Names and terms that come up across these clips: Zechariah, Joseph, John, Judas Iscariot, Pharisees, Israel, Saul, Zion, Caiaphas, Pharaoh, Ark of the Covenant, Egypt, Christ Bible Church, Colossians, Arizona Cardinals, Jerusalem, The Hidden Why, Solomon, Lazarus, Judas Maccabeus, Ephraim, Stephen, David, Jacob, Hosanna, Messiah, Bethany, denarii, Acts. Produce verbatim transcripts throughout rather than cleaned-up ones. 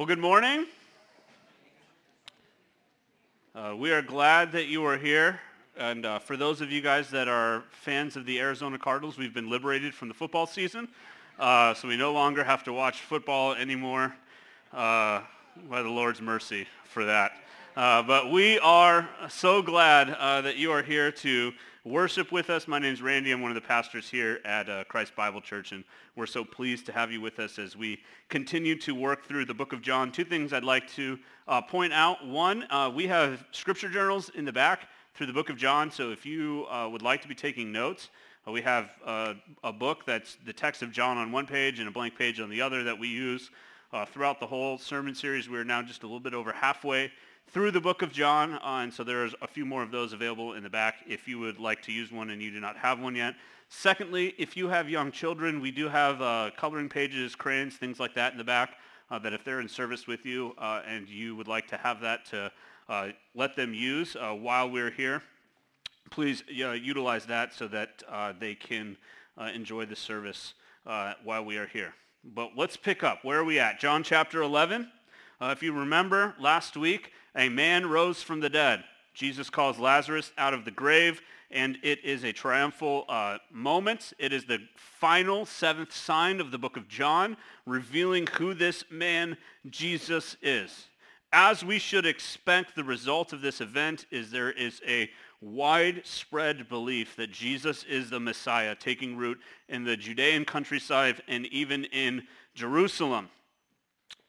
Well, good morning. Uh, we are glad that you are here. And uh, for those of you guys that are fans of the Arizona Cardinals, we've been liberated from the football season. Uh, so we no longer have to watch football anymore uh, by the Lord's mercy for that. Uh, but we are so glad uh, that you are here to worship with us. My name is Randy. I'm one of the pastors here at uh, Christ Bible Church, and we're so pleased to have you with us as we continue to work through the book of John. Two things I'd like to uh, point out. One, uh, we have scripture journals in the back through the book of John, so if you uh, would like to be taking notes, uh, we have uh, a book that's the text of John on one page and a blank page on the other that we use uh, throughout the whole sermon series. We're now just a little bit over halfway through the book of John, uh, and so there's a few more of those available in the back if you would like to use one and you do not have one yet. Secondly, if you have young children, we do have uh, coloring pages, crayons, things like that in the back uh, that if they're in service with you uh, and you would like to have that to uh, let them use uh, while we're here, please uh, utilize that so that uh, they can uh, enjoy the service uh, while we are here. But let's pick up. Where are we at? John chapter eleven. Uh, if you remember last week, a man rose from the dead. Jesus calls Lazarus out of the grave, and it is a triumphal uh, moment. It is the final seventh sign of the book of John, revealing who this man Jesus is. As we should expect, the result of this event is there is a widespread belief that Jesus is the Messiah, taking root in the Judean countryside and even in Jerusalem.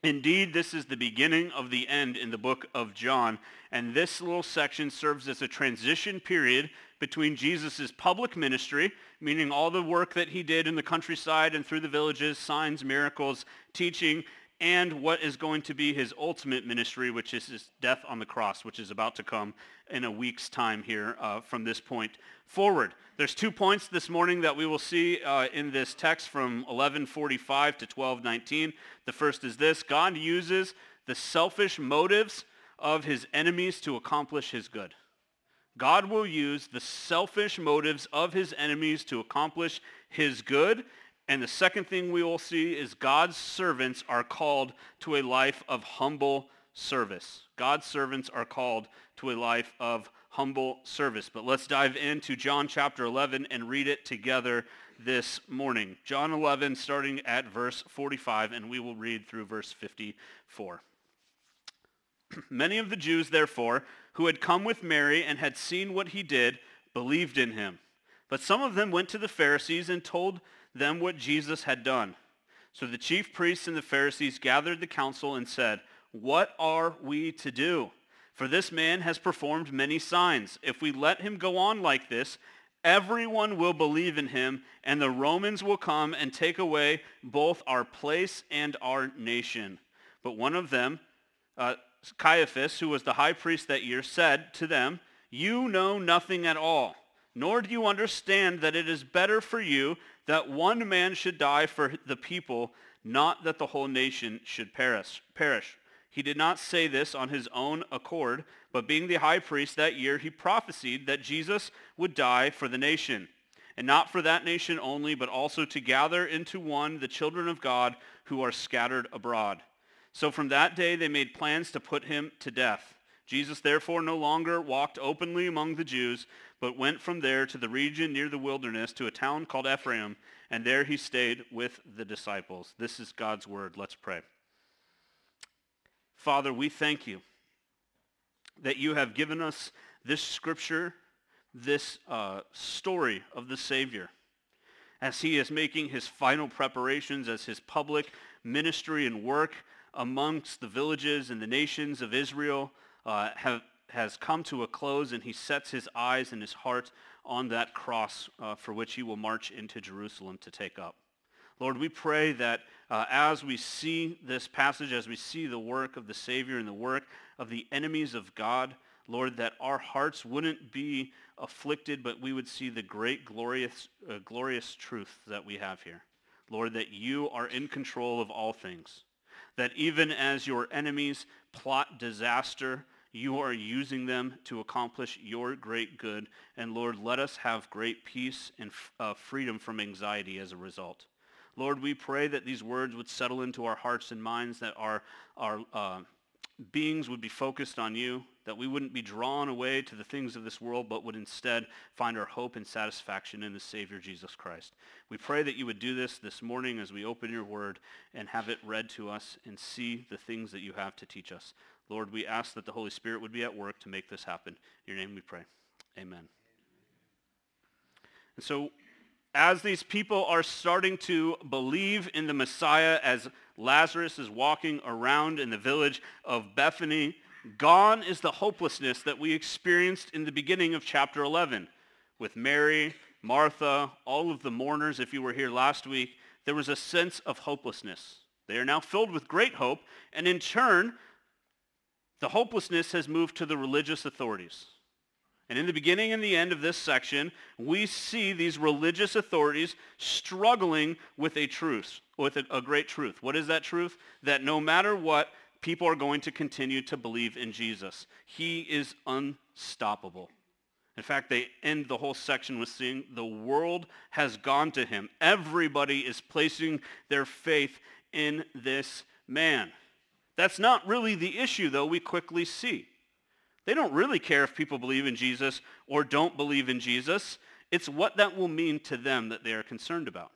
Indeed, this is the beginning of the end in the book of John, and this little section serves as a transition period between Jesus' public ministry, meaning all the work that he did in the countryside and through the villages, signs, miracles, teaching, and what is going to be his ultimate ministry, which is his death on the cross, which is about to come in a week's time here uh, from this point forward. There's two points this morning that we will see uh, in this text from eleven forty-five to twelve nineteen. The first is this: God uses the selfish motives of his enemies to accomplish his good. God will use the selfish motives of his enemies to accomplish his good. And the second thing we will see is God's servants are called to a life of humble service. God's servants are called to a life of humble service. But let's dive into John chapter eleven and read it together this morning. John eleven, starting at verse forty-five, and we will read through verse fifty-four. Many of the Jews, therefore, who had come with Mary and had seen what he did, believed in him. But some of them went to the Pharisees and told them what Jesus had done. So the chief priests and the Pharisees gathered the council and said, "What are we to do? For this man has performed many signs. If we let him go on like this, everyone will believe in him, and the Romans will come and take away both our place and our nation." But one of them, uh, Caiaphas, who was the high priest that year, said to them, "You know nothing at all, nor do you understand that it is better for you that one man should die for the people, not that the whole nation should perish. Perish. He did not say this on his own accord, but being the high priest that year, he prophesied that Jesus would die for the nation, and not for that nation only, but also to gather into one the children of God who are scattered abroad. So from that day they made plans to put him to death. Jesus therefore no longer walked openly among the Jews, but went from there to the region near the wilderness to a town called Ephraim, and there he stayed with the disciples." This is God's word. Let's pray. Father, we thank you that you have given us this scripture, this uh, story of the Savior, as he is making his final preparations, as his public ministry and work amongst the villages and the nations of Israel Uh, have, has come to a close, and he sets his eyes and his heart on that cross uh, for which he will march into Jerusalem to take up. Lord, we pray that uh, as we see this passage, as we see the work of the Savior and the work of the enemies of God, Lord, that our hearts wouldn't be afflicted, but we would see the great glorious, uh, glorious truth that we have here. Lord, that you are in control of all things, that even as your enemies plot disaster, you are using them to accomplish your great good. And Lord, let us have great peace and uh, freedom from anxiety as a result. Lord, we pray that these words would settle into our hearts and minds, that our our uh, beings would be focused on you, that we wouldn't be drawn away to the things of this world, but would instead find our hope and satisfaction in the Savior, Jesus Christ. We pray that you would do this this morning as we open your word and have it read to us and see the things that you have to teach us. Lord, we ask that the Holy Spirit would be at work to make this happen. In your name we pray. Amen. And so, as these people are starting to believe in the Messiah, as Lazarus is walking around in the village of Bethany, gone is the hopelessness that we experienced in the beginning of chapter eleven with Mary, Martha, all of the mourners. If you were here last week, there was a sense of hopelessness. They are now filled with great hope, and in turn, the hopelessness has moved to the religious authorities. And in the beginning and the end of this section, we see these religious authorities struggling with a truth, with a, a great truth. What is that truth? That no matter what, people are going to continue to believe in Jesus. He is unstoppable. In fact, they end the whole section with saying, the world has gone to him. Everybody is placing their faith in this man. That's not really the issue, though, we quickly see. They don't really care if people believe in Jesus or don't believe in Jesus. It's what that will mean to them that they are concerned about.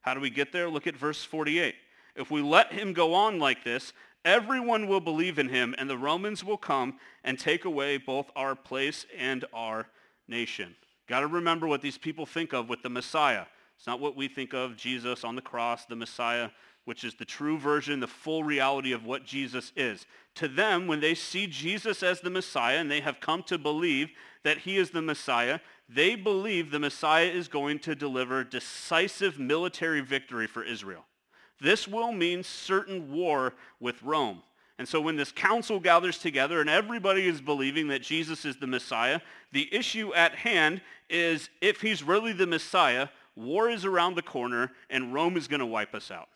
How do we get there? Look at verse forty-eight. If we let him go on like this, everyone will believe in him, and the Romans will come and take away both our place and our nation. Got to remember what these people think of with the Messiah. It's not what we think of, Jesus on the cross, the Messiah, which is the true version, the full reality of what Jesus is. To them, when they see Jesus as the Messiah and they have come to believe that he is the Messiah, they believe the Messiah is going to deliver decisive military victory for Israel. This will mean certain war with Rome. And so when this council gathers together and everybody is believing that Jesus is the Messiah, the issue at hand is, if he's really the Messiah, war is around the corner and Rome is going to wipe us out.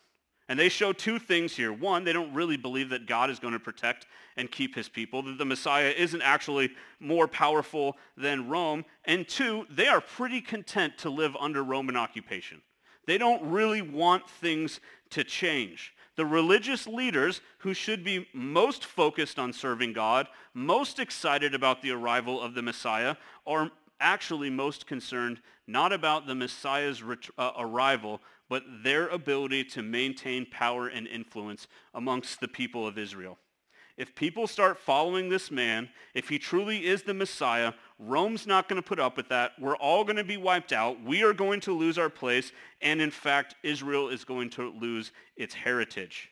And they show two things here. One, they don't really believe that God is going to protect and keep his people, that the Messiah isn't actually more powerful than Rome. And two, they are pretty content to live under Roman occupation. They don't really want things to change. The religious leaders, who should be most focused on serving God, most excited about the arrival of the Messiah, are actually most concerned not about the Messiah's ret- uh, arrival, but their ability to maintain power and influence amongst the people of Israel. If people start following this man, if he truly is the Messiah, Rome's not going to put up with that. We're all going to be wiped out. We are going to lose our place. And in fact, Israel is going to lose its heritage.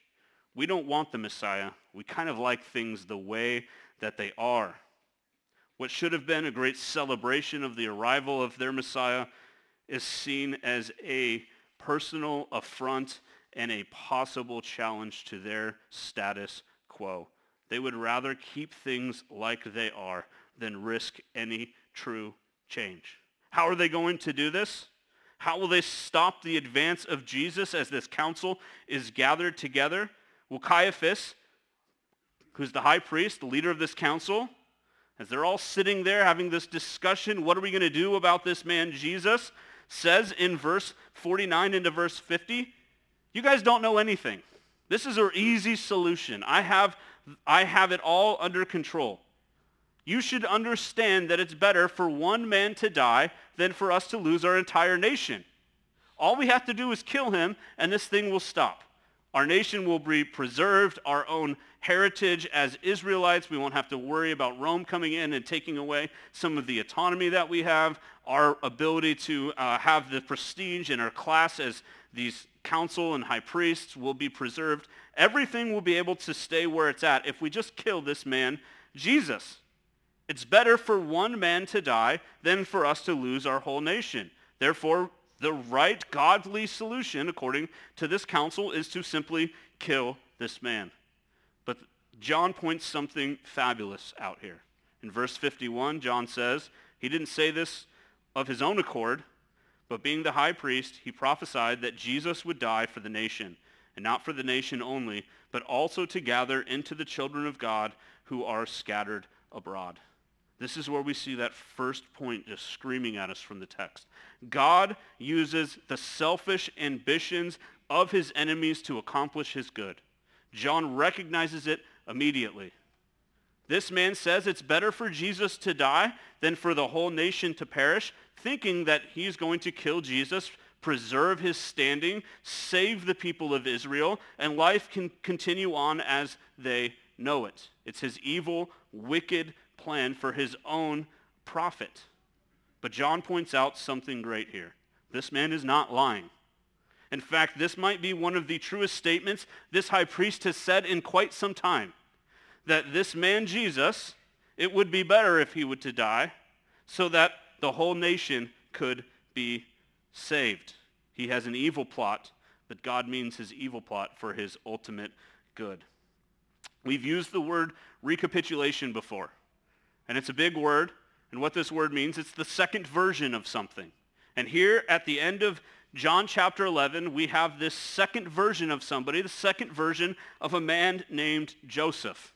We don't want the Messiah. We kind of like things the way that they are. What should have been a great celebration of the arrival of their Messiah is seen as a personal affront and a possible challenge to their status quo. They would rather keep things like they are than risk any true change. How are they going to do this? How will they stop the advance of Jesus as this council is gathered together? Well, Caiaphas, who's the high priest, the leader of this council, as they're all sitting there having this discussion, what are we going to do about this man Jesus, says in verse forty-nine into verse fifty, you guys don't know anything. This is an easy solution. I have, I have it all under control. You should understand that it's better for one man to die than for us to lose our entire nation. All we have to do is kill him, and this thing will stop. Our nation will be preserved, our own heritage as Israelites. We won't have to worry about Rome coming in and taking away some of the autonomy that we have, our ability to uh, have the prestige in our class as these council and high priests will be preserved. Everything will be able to stay where it's at if we just kill this man, Jesus. It's better for one man to die than for us to lose our whole nation. Therefore, the right godly solution, according to this council, is to simply kill this man. But John points something fabulous out here. In verse fifty-one, John says, he didn't say this of his own accord, but being the high priest, he prophesied that Jesus would die for the nation, and not for the nation only, but also to gather into the children of God who are scattered abroad. This is where we see that first point just screaming at us from the text. God uses the selfish ambitions of his enemies to accomplish his good. John recognizes it immediately. This man says it's better for Jesus to die than for the whole nation to perish, thinking that he's going to kill Jesus, preserve his standing, save the people of Israel, and life can continue on as they know it. It's his evil, wicked plan for his own profit. But John points out something great here. This man is not lying. In fact, this might be one of the truest statements this high priest has said in quite some time, that this man Jesus, it would be better if he would to die so that the whole nation could be saved. He has an evil plot, but God means his evil plot for his ultimate good. We've used the word recapitulation before, and it's a big word, and what this word means, it's the second version of something. And here at the end of John chapter eleven, we have this second version of somebody, the second version of a man named Joseph.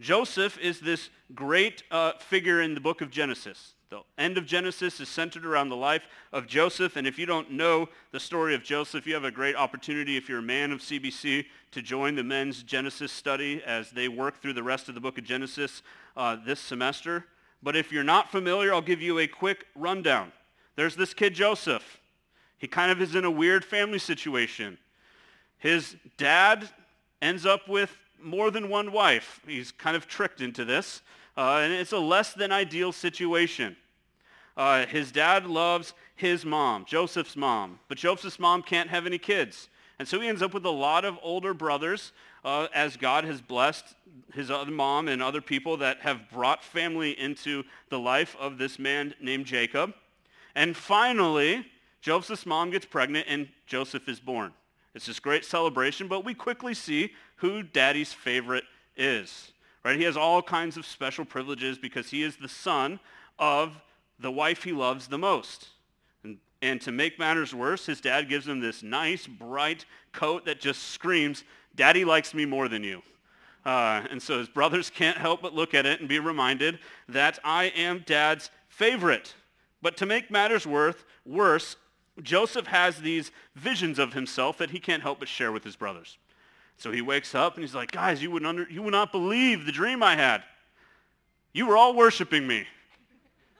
Joseph is this great uh, figure in the book of Genesis. The end of Genesis is centered around the life of Joseph, and if you don't know the story of Joseph, you have a great opportunity, if you're a man of C B C, to join the men's Genesis study as they work through the rest of the book of Genesis uh, this semester. But if you're not familiar, I'll give you a quick rundown. There's this kid Joseph. He kind of is in a weird family situation. His dad ends up with more than one wife. He's kind of tricked into this. Uh, and it's a less than ideal situation. Uh, his dad loves his mom, Joseph's mom. But Joseph's mom can't have any kids. And so he ends up with a lot of older brothers uh, as God has blessed his other mom and other people that have brought family into the life of this man named Jacob. And finally, Joseph's mom gets pregnant and Joseph is born. It's this great celebration, but we quickly see who daddy's favorite is. Right? He has all kinds of special privileges because he is the son of the wife he loves the most. And, and to make matters worse, his dad gives him this nice, bright coat that just screams, "Daddy likes me more than you." Uh, and so his brothers can't help but look at it and be reminded that I am dad's favorite. But to make matters worse, Joseph has these visions of himself that he can't help but share with his brothers. So he wakes up and he's like, "Guys, you would under, you would not believe the dream I had. You were all worshiping me."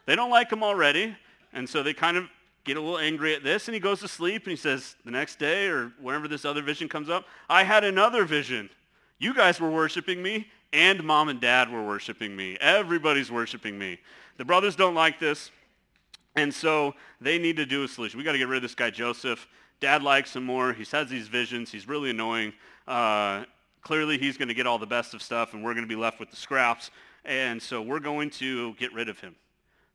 They don't like him already, and so they kind of get a little angry at this, and he goes to sleep, and he says, the next day or whenever this other vision comes up, "I had another vision. You guys were worshiping me, and mom and dad were worshiping me. Everybody's worshiping me." The brothers don't like this. And so they need to do a solution. We got to get rid of this guy Joseph. Dad likes him more. He has these visions. He's really annoying. Uh, clearly, he's going to get all the best of stuff, and we're going to be left with the scraps. And so we're going to get rid of him.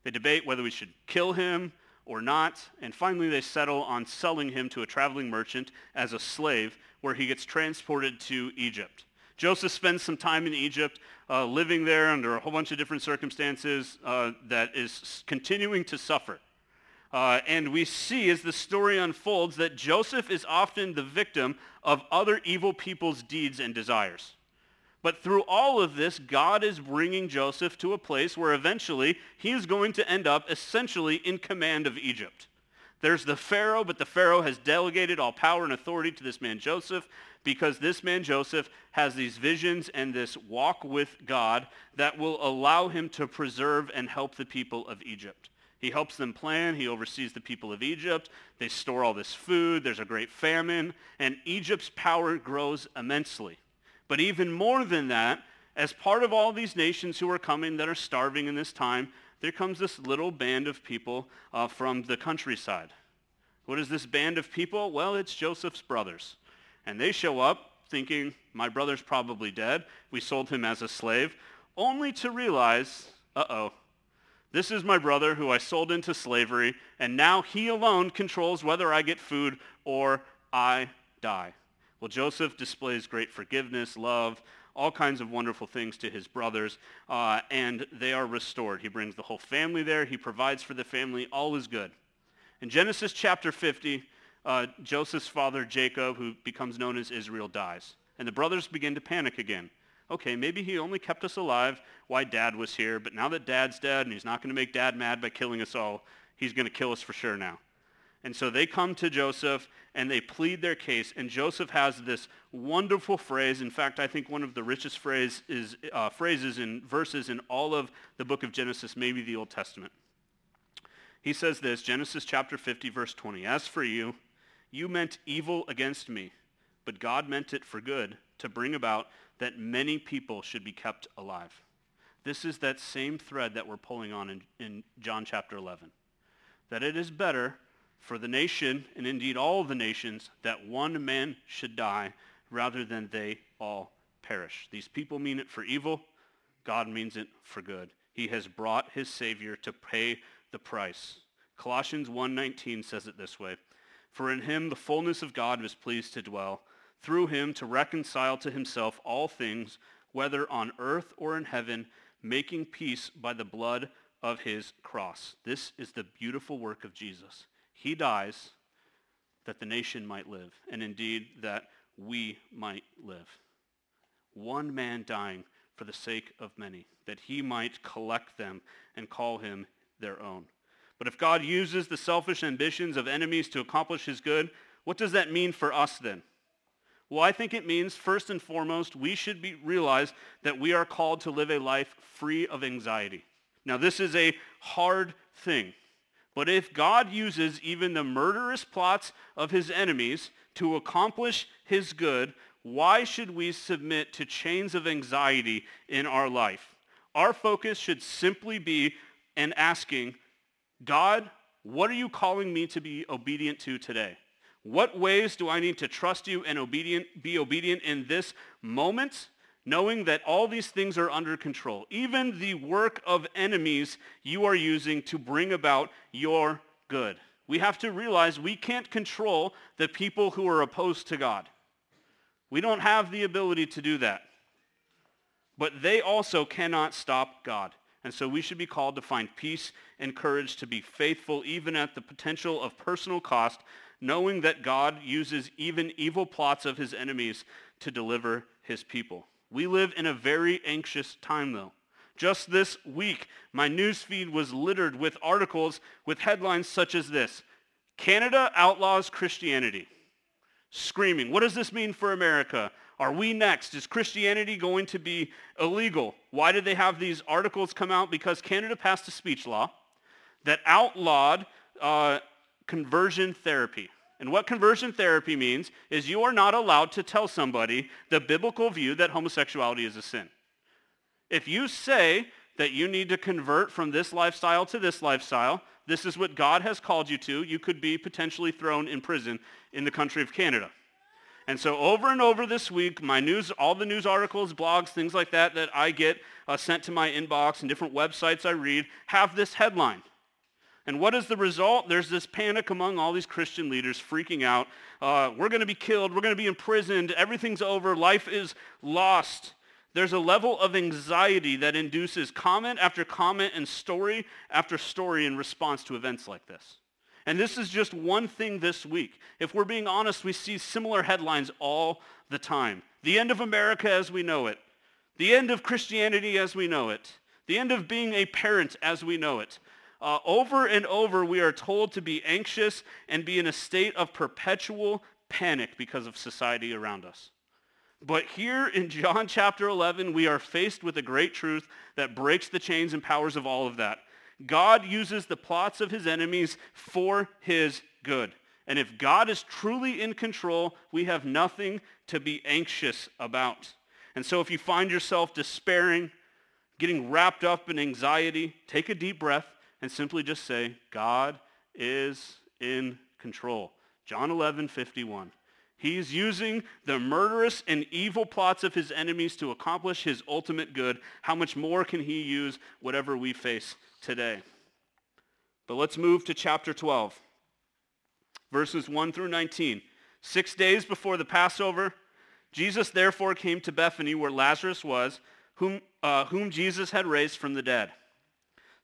They debate whether we should kill him or not. And finally, they settle on selling him to a traveling merchant as a slave, where he gets transported to Egypt. Joseph spends some time in Egypt, uh, living there under a whole bunch of different circumstances uh, that is continuing to suffer. Uh, and we see as the story unfolds that Joseph is often the victim of other evil people's deeds and desires. But through all of this, God is bringing Joseph to a place where eventually he is going to end up essentially in command of Egypt. There's the Pharaoh, but the Pharaoh has delegated all power and authority to this man Joseph, because this man Joseph has these visions and this walk with God that will allow him to preserve and help the people of Egypt. He helps them plan. He oversees the people of Egypt. They store all this food. There's a great famine. And Egypt's power grows immensely. But even more than that, as part of all these nations who are coming that are starving in this time, there comes this little band of people uh, from the countryside. What is this band of people? Well, it's Joseph's brothers. And they show up thinking, my brother's probably dead. We sold him as a slave, only to realize, uh-oh, this is my brother who I sold into slavery, and now he alone controls whether I get food or I die. Well, Joseph displays great forgiveness, love, all kinds of wonderful things to his brothers, uh, and they are restored. He brings the whole family there. He provides for the family. All is good. In Genesis chapter fifty, uh, Joseph's father, Jacob, who becomes known as Israel, dies. And the brothers begin to panic again. Okay, maybe he only kept us alive while dad was here, but now that dad's dead and he's not going to make dad mad by killing us all, he's going to kill us for sure now. And so they come to Joseph and they plead their case. And Joseph has this wonderful phrase. In fact, I think one of the richest phrase is, uh, phrases and verses in all of the book of Genesis, maybe the Old Testament. He says this, Genesis chapter fifty, verse twenty. As for you, you meant evil against me, but God meant it for good, to bring about that many people should be kept alive. This is that same thread that we're pulling on in, in John chapter eleven, that it is better for the nation, and indeed all the nations, that one man should die rather than they all perish. These people mean it for evil. God means it for good. He has brought his Savior to pay the price. Colossians one nineteen says it this way, for in him the fullness of God was pleased to dwell, through him to reconcile to himself all things, whether on earth or in heaven, making peace by the blood of his cross. This is the beautiful work of Jesus. He dies that the nation might live, and indeed that we might live. One man dying for the sake of many, that he might collect them and call him their own. But if God uses the selfish ambitions of enemies to accomplish his good, what does that mean for us then? Well, I think it means, first and foremost, we should be realize that we are called to live a life free of anxiety. Now, this is a hard thing. But if God uses even the murderous plots of his enemies to accomplish his good, why should we submit to chains of anxiety in our life? Our focus should simply be in asking, God, what are you calling me to be obedient to today? What ways do I need to trust you and obedient, be obedient in this moment? Knowing that all these things are under control, even the work of enemies you are using to bring about your good. We have to realize we can't control the people who are opposed to God. We don't have the ability to do that. But they also cannot stop God. And so we should be called to find peace and courage to be faithful, even at the potential of personal cost, knowing that God uses even evil plots of his enemies to deliver his people. We live in a very anxious time, though. Just this week, my newsfeed was littered with articles with headlines such as this, Canada outlaws Christianity. Screaming, what does this mean for America? Are we next? Is Christianity going to be illegal? Why did they have these articles come out? Because Canada passed a speech law that outlawed uh, conversion therapy. And what conversion therapy means is you are not allowed to tell somebody the biblical view that homosexuality is a sin. If you say that you need to convert from this lifestyle to this lifestyle, this is what God has called you to, you could be potentially thrown in prison in the country of Canada. And so over and over this week, my news, all the news articles, blogs, things like that that I get uh, sent to my inbox and different websites I read have this headline. And what is the result? There's this panic among all these Christian leaders freaking out. Uh, we're going to be killed. We're going to be imprisoned. Everything's over. Life is lost. There's a level of anxiety that induces comment after comment and story after story in response to events like this. And this is just one thing this week. If we're being honest, we see similar headlines all the time. The end of America as we know it. The end of Christianity as we know it. The end of being a parent as we know it. Uh, over and over, we are told to be anxious and be in a state of perpetual panic because of society around us. But here in John chapter eleven, we are faced with a great truth that breaks the chains and powers of all of that. God uses the plots of his enemies for his good. And if God is truly in control, we have nothing to be anxious about. And so if you find yourself despairing, getting wrapped up in anxiety, take a deep breath. And simply just say, God is in control. John eleven fifty-one. He's using the murderous and evil plots of his enemies to accomplish his ultimate good. How much more can he use whatever we face today? But let's move to chapter twelve, verses one through nineteen. Six days before the Passover, Jesus therefore came to Bethany where Lazarus was, whom, uh, whom Jesus had raised from the dead.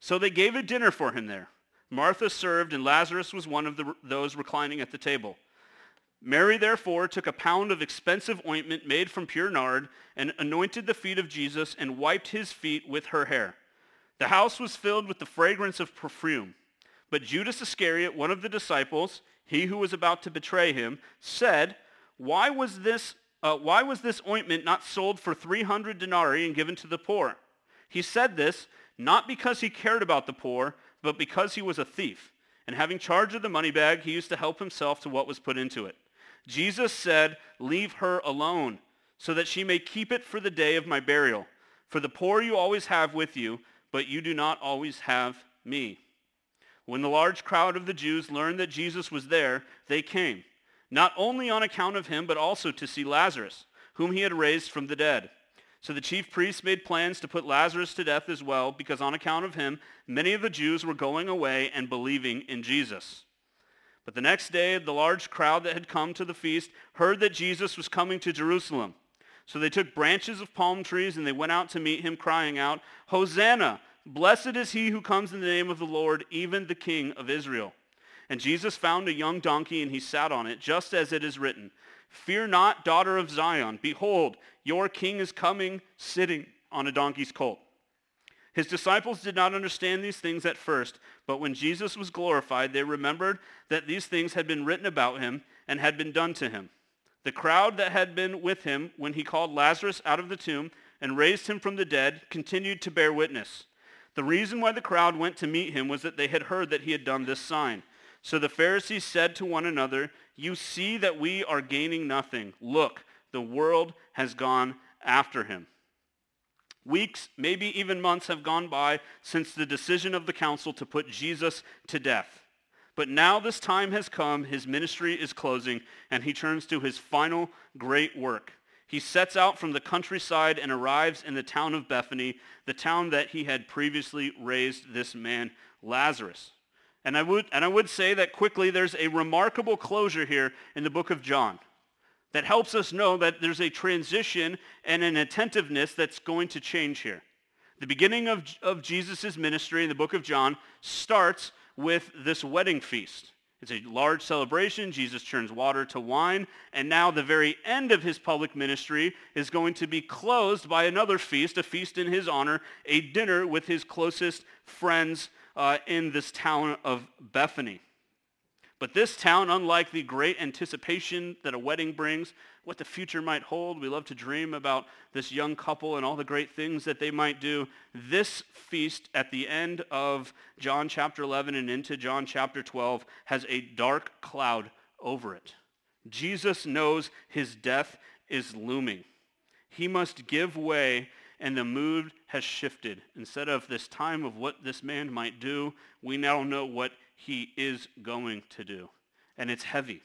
So they gave a dinner for him there. Martha served, and Lazarus was one of the, those reclining at the table. Mary, therefore, took a pound of expensive ointment made from pure nard and anointed the feet of Jesus and wiped his feet with her hair. The house was filled with the fragrance of perfume. But Judas Iscariot, one of the disciples, he who was about to betray him, said, Why was this, uh, why was this ointment not sold for three hundred denarii and given to the poor? He said this not because he cared about the poor, but because he was a thief. And having charge of the money bag, he used to help himself to what was put into it. Jesus said, Leave her alone, so that she may keep it for the day of my burial. For the poor you always have with you, but you do not always have me. When the large crowd of the Jews learned that Jesus was there, they came, not only on account of him, but also to see Lazarus, whom he had raised from the dead. So the chief priests made plans to put Lazarus to death as well, because on account of him, many of the Jews were going away and believing in Jesus. But the next day, the large crowd that had come to the feast heard that Jesus was coming to Jerusalem. So they took branches of palm trees and they went out to meet him, crying out, Hosanna! Blessed is he who comes in the name of the Lord, even the King of Israel. And Jesus found a young donkey and he sat on it, just as it is written, Fear not, daughter of Zion. Behold, your king is coming, sitting on a donkey's colt. His disciples did not understand these things at first, but when Jesus was glorified, they remembered that these things had been written about him and had been done to him. The crowd that had been with him when he called Lazarus out of the tomb and raised him from the dead continued to bear witness. The reason why the crowd went to meet him was that they had heard that he had done this sign. So the Pharisees said to one another, You see that we are gaining nothing. Look, the world has gone after him. Weeks, maybe even months have gone by since the decision of the council to put Jesus to death. But now this time has come, his ministry is closing, and he turns to his final great work. He sets out from the countryside and arrives in the town of Bethany, the town that he had previously raised this man, Lazarus. And I would and I would say that quickly there's a remarkable closure here in the book of John that helps us know that there's a transition and an attentiveness that's going to change here. The beginning of, of Jesus' ministry in the book of John starts with this wedding feast. It's a large celebration. Jesus turns water to wine. And now the very end of his public ministry is going to be closed by another feast, a feast in his honor, a dinner with his closest friends Uh, in this town of Bethany. But this town, unlike the great anticipation that a wedding brings, what the future might hold, we love to dream about this young couple and all the great things that they might do. This feast at the end of John chapter eleven and into John chapter twelve has a dark cloud over it. Jesus knows his death is looming. He must give way, and the mood has shifted. Instead of this time of what this man might do, we now know what he is going to do. And it's heavy.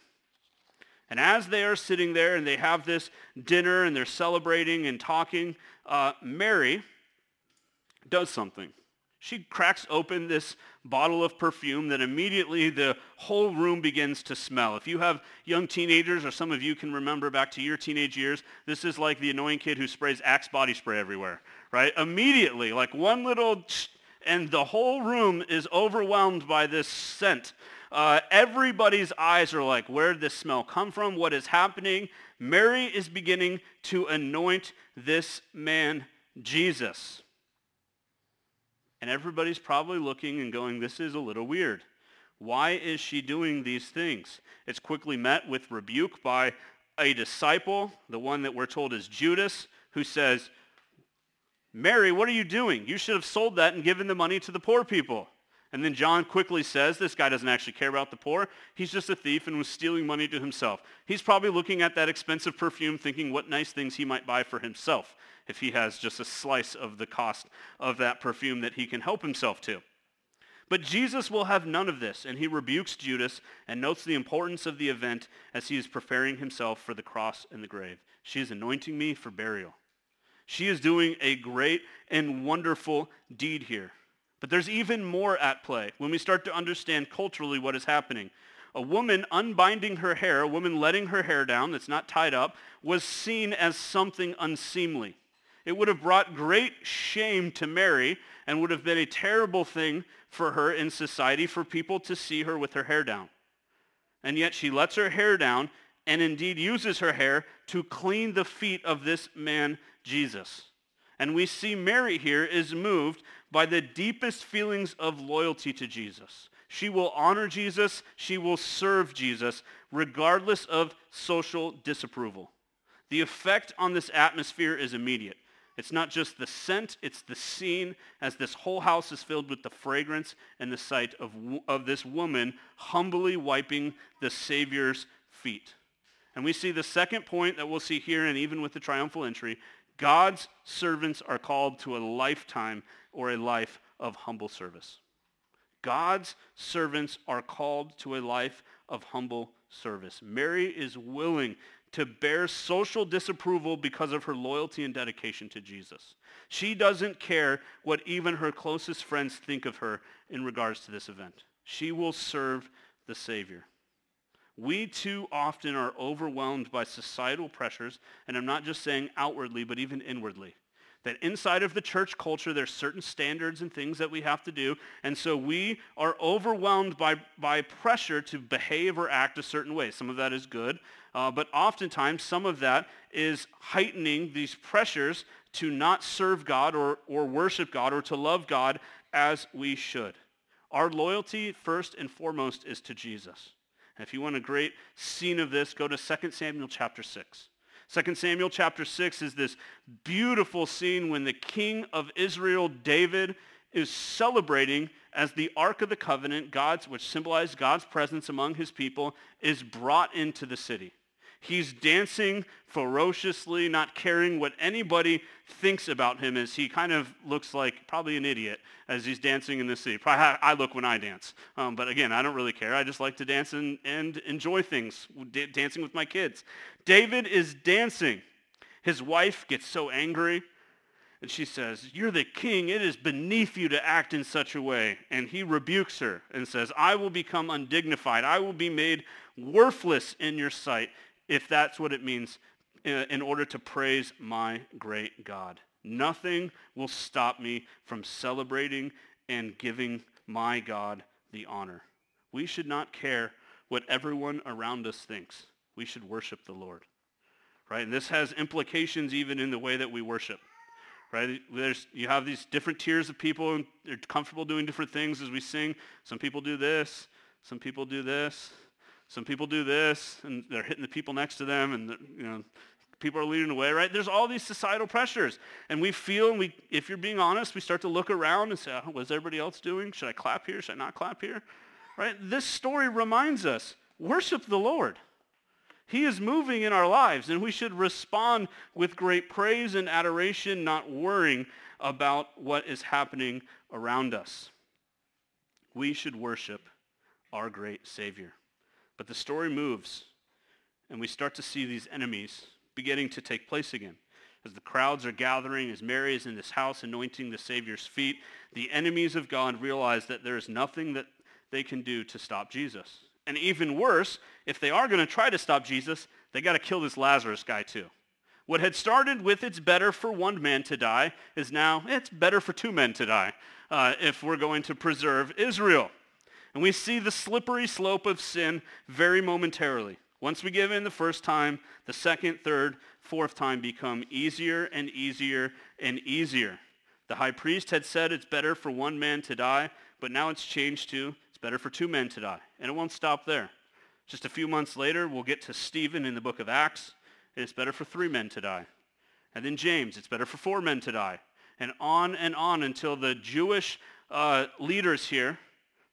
And as they are sitting there and they have this dinner and they're celebrating and talking, uh, Mary does something. She cracks open this bottle of perfume that immediately the whole room begins to smell. If you have young teenagers, or some of you can remember back to your teenage years, this is like the annoying kid who sprays Axe body spray everywhere, right? Immediately, like one little, and the whole room is overwhelmed by this scent. Uh, everybody's eyes are like, where did this smell come from? What is happening? Mary is beginning to anoint this man, Jesus. And everybody's probably looking and going, this is a little weird. Why is she doing these things? It's quickly met with rebuke by a disciple, the one that we're told is Judas, who says, Mary, what are you doing? You should have sold that and given the money to the poor people. And then John quickly says, this guy doesn't actually care about the poor. He's just a thief and was stealing money to himself. He's probably looking at that expensive perfume thinking what nice things he might buy for himself if he has just a slice of the cost of that perfume that he can help himself to. But Jesus will have none of this, and he rebukes Judas and notes the importance of the event as he is preparing himself for the cross and the grave. She is anointing me for burial. She is doing a great and wonderful deed here. But there's even more at play when we start to understand culturally what is happening. A woman unbinding her hair, a woman letting her hair down that's not tied up, was seen as something unseemly. It would have brought great shame to Mary and would have been a terrible thing for her in society for people to see her with her hair down. And yet she lets her hair down and indeed uses her hair to clean the feet of this man, Jesus. And we see Mary here is moved by the deepest feelings of loyalty to Jesus. She will honor Jesus. She will serve Jesus, regardless of social disapproval. The effect on this atmosphere is immediate. It's not just the scent, it's the scene, as this whole house is filled with the fragrance and the sight of, of this woman humbly wiping the Savior's feet. And we see the second point that we'll see here, and even with the triumphal entry, God's servants are called to a lifetime or a life of humble service. God's servants are called to a life of humble service. Mary is willing to bear social disapproval because of her loyalty and dedication to Jesus. She doesn't care what even her closest friends think of her in regards to this event. She will serve the Savior. We too often are overwhelmed by societal pressures, and I'm not just saying outwardly, but even inwardly. That inside of the church culture, there's certain standards and things that we have to do, and so we are overwhelmed by, by pressure to behave or act a certain way. Some of that is good, uh, but oftentimes some of that is heightening these pressures to not serve God or, or worship God or to love God as we should. Our loyalty, first and foremost, is to Jesus. And if you want a great scene of this, go to Second Samuel chapter six. Second Samuel chapter six is this beautiful scene when the king of Israel, David, is celebrating as the Ark of the Covenant, God's, which symbolized God's presence among his people, is brought into the city. He's dancing ferociously, not caring what anybody thinks about him, as he kind of looks like probably an idiot as he's dancing in the city. Probably how I look when I dance. Um, but again, I don't really care. I just like to dance and, and enjoy things, d- dancing with my kids. David is dancing. His wife gets so angry, and she says, "You're the king. It is beneath you to act in such a way." And he rebukes her and says, "I will become undignified. I will be made worthless in your sight, if that's what it means, in order to praise my great God. Nothing will stop me from celebrating and giving my God the honor." We should not care what everyone around us thinks. We should worship the Lord, right? And this has implications even in the way that we worship, right? There's, you have these different tiers of people, and they're comfortable doing different things as we sing. Some people do this. Some people do this. Some people do this, and they're hitting the people next to them, and you know, people are leading away, right? There's all these societal pressures, and we feel, and we, if you're being honest, we start to look around and say, oh, what is everybody else doing? Should I clap here? Should I not clap here? Right? This story reminds us, worship the Lord. He is moving in our lives, and we should respond with great praise and adoration, not worrying about what is happening around us. We should worship our great Savior. But the story moves, and we start to see these enemies beginning to take place again. As the crowds are gathering, as Mary is in this house anointing the Savior's feet, the enemies of God realize that there is nothing that they can do to stop Jesus. And even worse, if they are going to try to stop Jesus, they got to kill this Lazarus guy too. What had started with it's better for one man to die is now it's better for two men to die uh, if we're going to preserve Israel. And we see the slippery slope of sin very momentarily. Once we give in the first time, the second, third, fourth time become easier and easier and easier. The high priest had said it's better for one man to die, but now it's changed to it's better for two men to die. And it won't stop there. Just a few months later, we'll get to Stephen in the book of Acts, and it's better for three men to die. And then James, it's better for four men to die. And on and on until the Jewish uh, leaders here,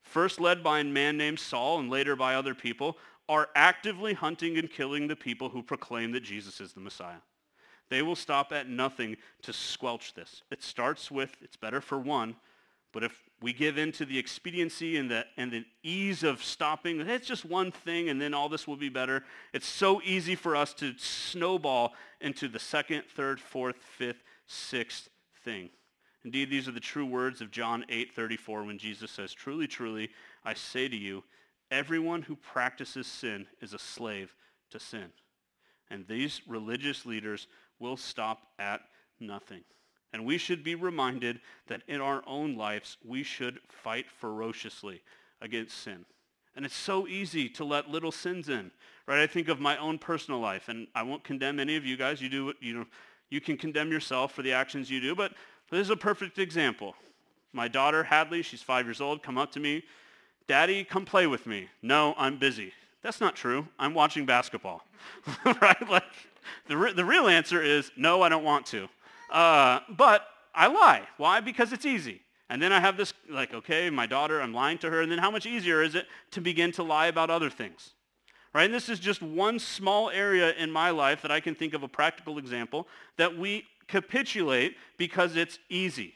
first led by a man named Saul and later by other people, are actively hunting and killing the people who proclaim that Jesus is the Messiah. They will stop at nothing to squelch this. It starts with, it's better for one, but if we give in to the expediency and the and the ease of stopping, it's just one thing and then all this will be better, it's so easy for us to snowball into the second, third, fourth, fifth, sixth thing. Indeed, these are the true words of John eight thirty-four when Jesus says, "Truly, truly, I say to you, everyone who practices sin is a slave to sin." And these religious leaders will stop at nothing. And we should be reminded that in our own lives, we should fight ferociously against sin. And it's so easy to let little sins in, right? I think of my own personal life, and I won't condemn any of you guys. You do, you know, you can condemn yourself for the actions you do, but this is a perfect example. My daughter, Hadley, she's five years old, come up to me Daddy, come play with me. No, I'm busy. That's not true. I'm watching basketball, right? Like the re- the real answer is, no, I don't want to. Uh, but I lie. Why? Because it's easy. And then I have this, like, okay, my daughter, I'm lying to her. And then how much easier is it to begin to lie about other things, right? And this is just one small area in my life that I can think of a practical example that we capitulate because it's easy,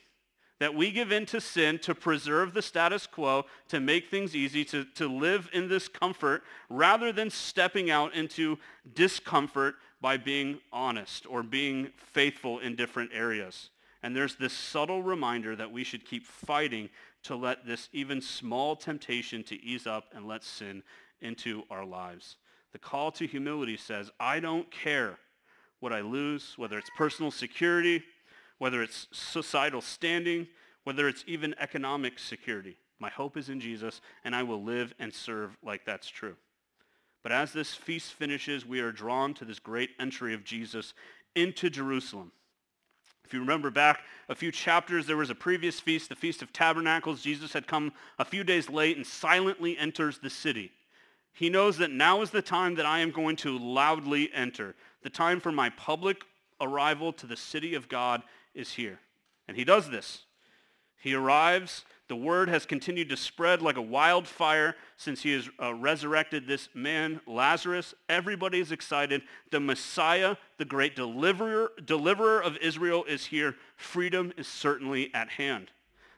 that we give in to sin to preserve the status quo, to make things easy, to, to live in this comfort rather than stepping out into discomfort by being honest or being faithful in different areas. And there's this subtle reminder that we should keep fighting to let this even small temptation to ease up and let sin into our lives. The call to humility says, I don't care what I lose, whether it's personal security, whether it's societal standing, whether it's even economic security. My hope is in Jesus, and I will live and serve like that's true. But as this feast finishes, we are drawn to this great entry of Jesus into Jerusalem. If you remember back a few chapters, there was a previous feast, the Feast of Tabernacles. Jesus had come a few days late and silently enters the city. He knows that now is the time that I am going to loudly enter. The time for my public arrival to the city of God is here. And he does this. He arrives. The word has continued to spread like a wildfire since he has uh, resurrected this man, Lazarus. Everybody is excited. The Messiah, the great deliverer, deliverer of Israel, is here. Freedom is certainly at hand.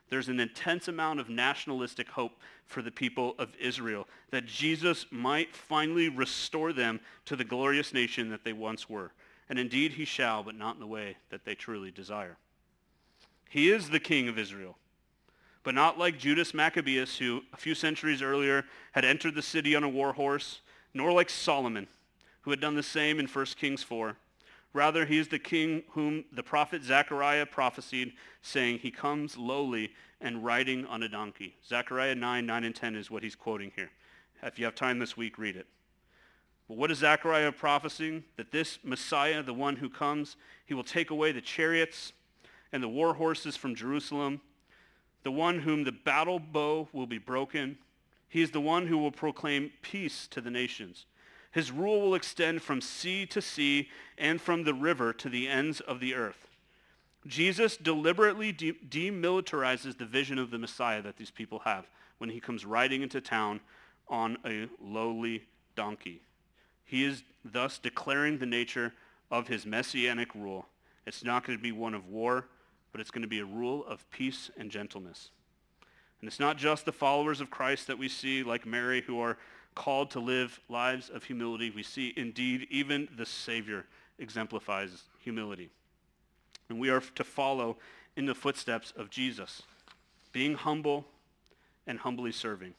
There's an intense amount of nationalistic hope for the people of Israel that Jesus might finally restore them to the glorious nation that they once were. And indeed he shall, but not in the way that they truly desire. He is the king of Israel, but not like Judas Maccabeus, who a few centuries earlier had entered the city on a war horse, nor like Solomon, who had done the same in First Kings four. Rather, he is the king whom the prophet Zechariah prophesied, saying, he comes lowly and riding on a donkey. Zechariah nine, nine and ten is what he's quoting here. If you have time this week, read it. But what is Zechariah prophesying? That this Messiah, the one who comes, he will take away the chariots and the war horses from Jerusalem, the one whom the battle bow will be broken. He is the one who will proclaim peace to the nations. His rule will extend from sea to sea and from the river to the ends of the earth. Jesus deliberately de- demilitarizes the vision of the Messiah that these people have when he comes riding into town on a lowly donkey. He is thus declaring the nature of his messianic rule. It's not going to be one of war, but it's going to be a rule of peace and gentleness. And it's not just the followers of Christ that we see, like Mary, who are called to live lives of humility. We see, indeed, even the Savior exemplifies humility. And we are to follow in the footsteps of Jesus, being humble and humbly serving.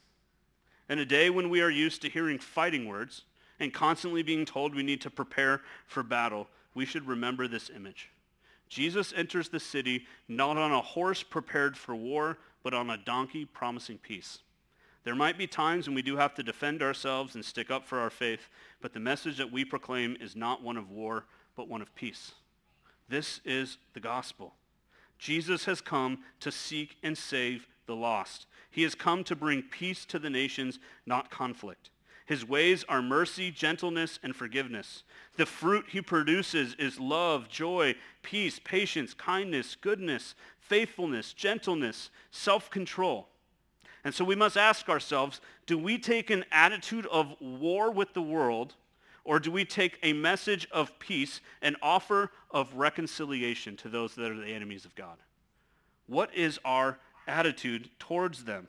In a day when we are used to hearing fighting words, and constantly being told we need to prepare for battle, we should remember this image. Jesus enters the city not on a horse prepared for war, but on a donkey promising peace. There might be times when we do have to defend ourselves and stick up for our faith, but the message that we proclaim is not one of war, but one of peace. This is the gospel. Jesus has come to seek and save the lost. He has come to bring peace to the nations, not conflict. His ways are mercy, gentleness, and forgiveness. The fruit he produces is love, joy, peace, patience, kindness, goodness, faithfulness, gentleness, self-control. And so we must ask ourselves, do we take an attitude of war with the world, or do we take a message of peace, an offer of reconciliation to those that are the enemies of God? What is our attitude towards them?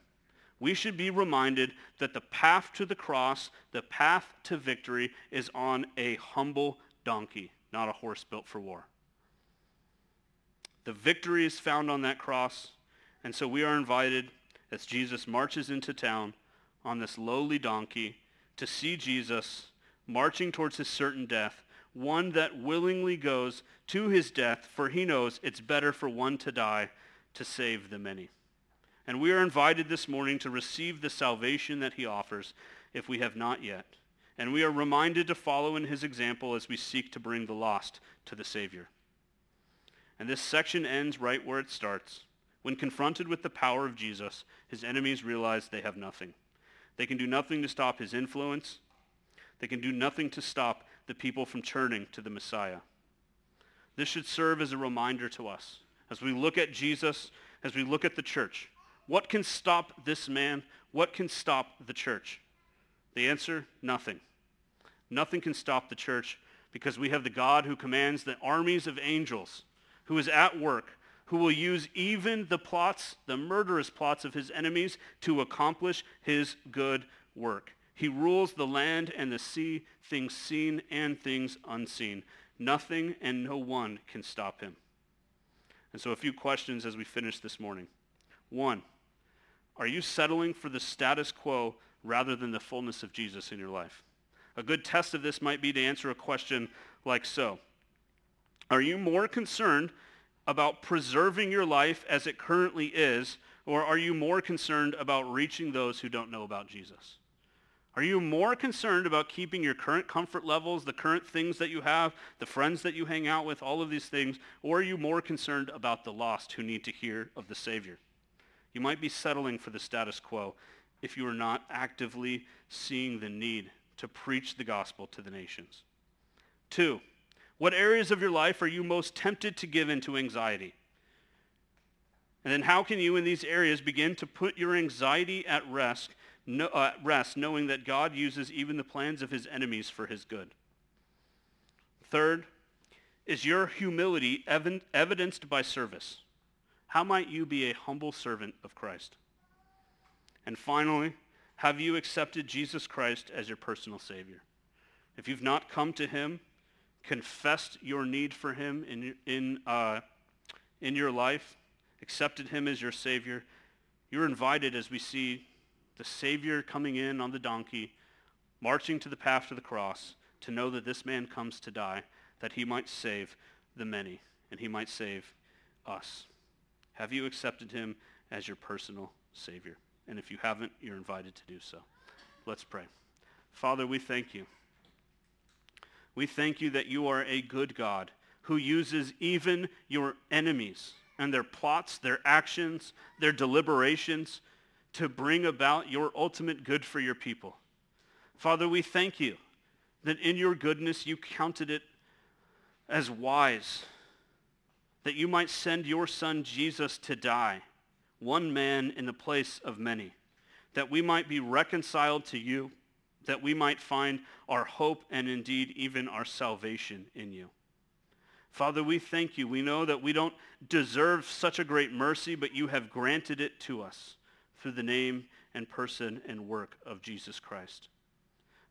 We should be reminded that the path to the cross, the path to victory, is on a humble donkey, not a horse built for war. The victory is found on that cross, and so we are invited, as Jesus marches into town on this lowly donkey, to see Jesus marching towards his certain death, one that willingly goes to his death, for he knows it's better for one to die to save the many. And we are invited this morning to receive the salvation that he offers if we have not yet. And we are reminded to follow in his example as we seek to bring the lost to the Savior. And this section ends right where it starts. When confronted with the power of Jesus, his enemies realize they have nothing. They can do nothing to stop his influence. They can do nothing to stop the people from turning to the Messiah. This should serve as a reminder to us as we look at Jesus, as we look at the church. What can stop this man? What can stop the church? The answer, nothing. Nothing can stop the church because we have the God who commands the armies of angels, who is at work, who will use even the plots, the murderous plots of his enemies to accomplish his good work. He rules the land and the sea, things seen and things unseen. Nothing and no one can stop him. And so a few questions as we finish this morning. One, are you settling for the status quo rather than the fullness of Jesus in your life? A good test of this might be to answer a question like so. Are you more concerned about preserving your life as it currently is, or are you more concerned about reaching those who don't know about Jesus? Are you more concerned about keeping your current comfort levels, the current things that you have, the friends that you hang out with, all of these things, or are you more concerned about the lost who need to hear of the Savior? You might be settling for the status quo if you are not actively seeing the need to preach the gospel to the nations. Two, what areas of your life are you most tempted to give into anxiety? And then how can you in these areas begin to put your anxiety at rest? No, uh, rest, knowing that God uses even the plans of his enemies for his good. Third, is your humility ev- evidenced by service? How might you be a humble servant of Christ? And finally, have you accepted Jesus Christ as your personal Savior? If you've not come to him, confessed your need for him in, in, uh, in your life, accepted him as your Savior, you're invited, as we see the Savior coming in on the donkey, marching to the path to the cross, to know that this man comes to die, that he might save the many, and he might save us. Have you accepted him as your personal Savior? And if you haven't, you're invited to do so. Let's pray. Father, we thank you. We thank you that you are a good God who uses even your enemies and their plots, their actions, their deliberations, to bring about your ultimate good for your people. Father, we thank you that in your goodness you counted it as wise, that you might send your son Jesus to die, one man in the place of many, that we might be reconciled to you, that we might find our hope and indeed even our salvation in you. Father, we thank you. We know that we don't deserve such a great mercy, but you have granted it to us through the name and person and work of Jesus Christ.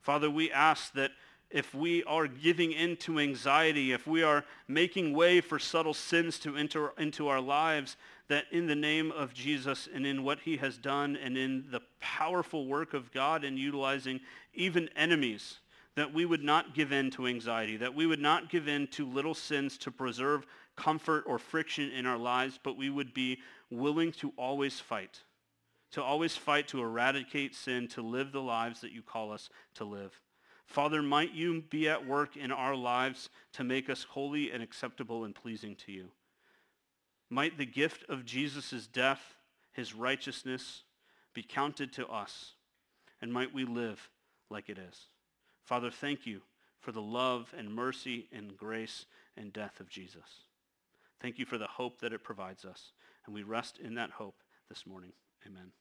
Father, we ask that if we are giving in to anxiety, if we are making way for subtle sins to enter into our lives, that in the name of Jesus and in what he has done and in the powerful work of God in utilizing even enemies, that we would not give in to anxiety, that we would not give in to little sins to preserve comfort or friction in our lives, but we would be willing to always fight. to always fight to eradicate sin, to live the lives that you call us to live. Father, might you be at work in our lives to make us holy and acceptable and pleasing to you. Might the gift of Jesus' death, his righteousness, be counted to us, and might we live like it is. Father, thank you for the love and mercy and grace and death of Jesus. Thank you for the hope that it provides us, and we rest in that hope this morning. Amen.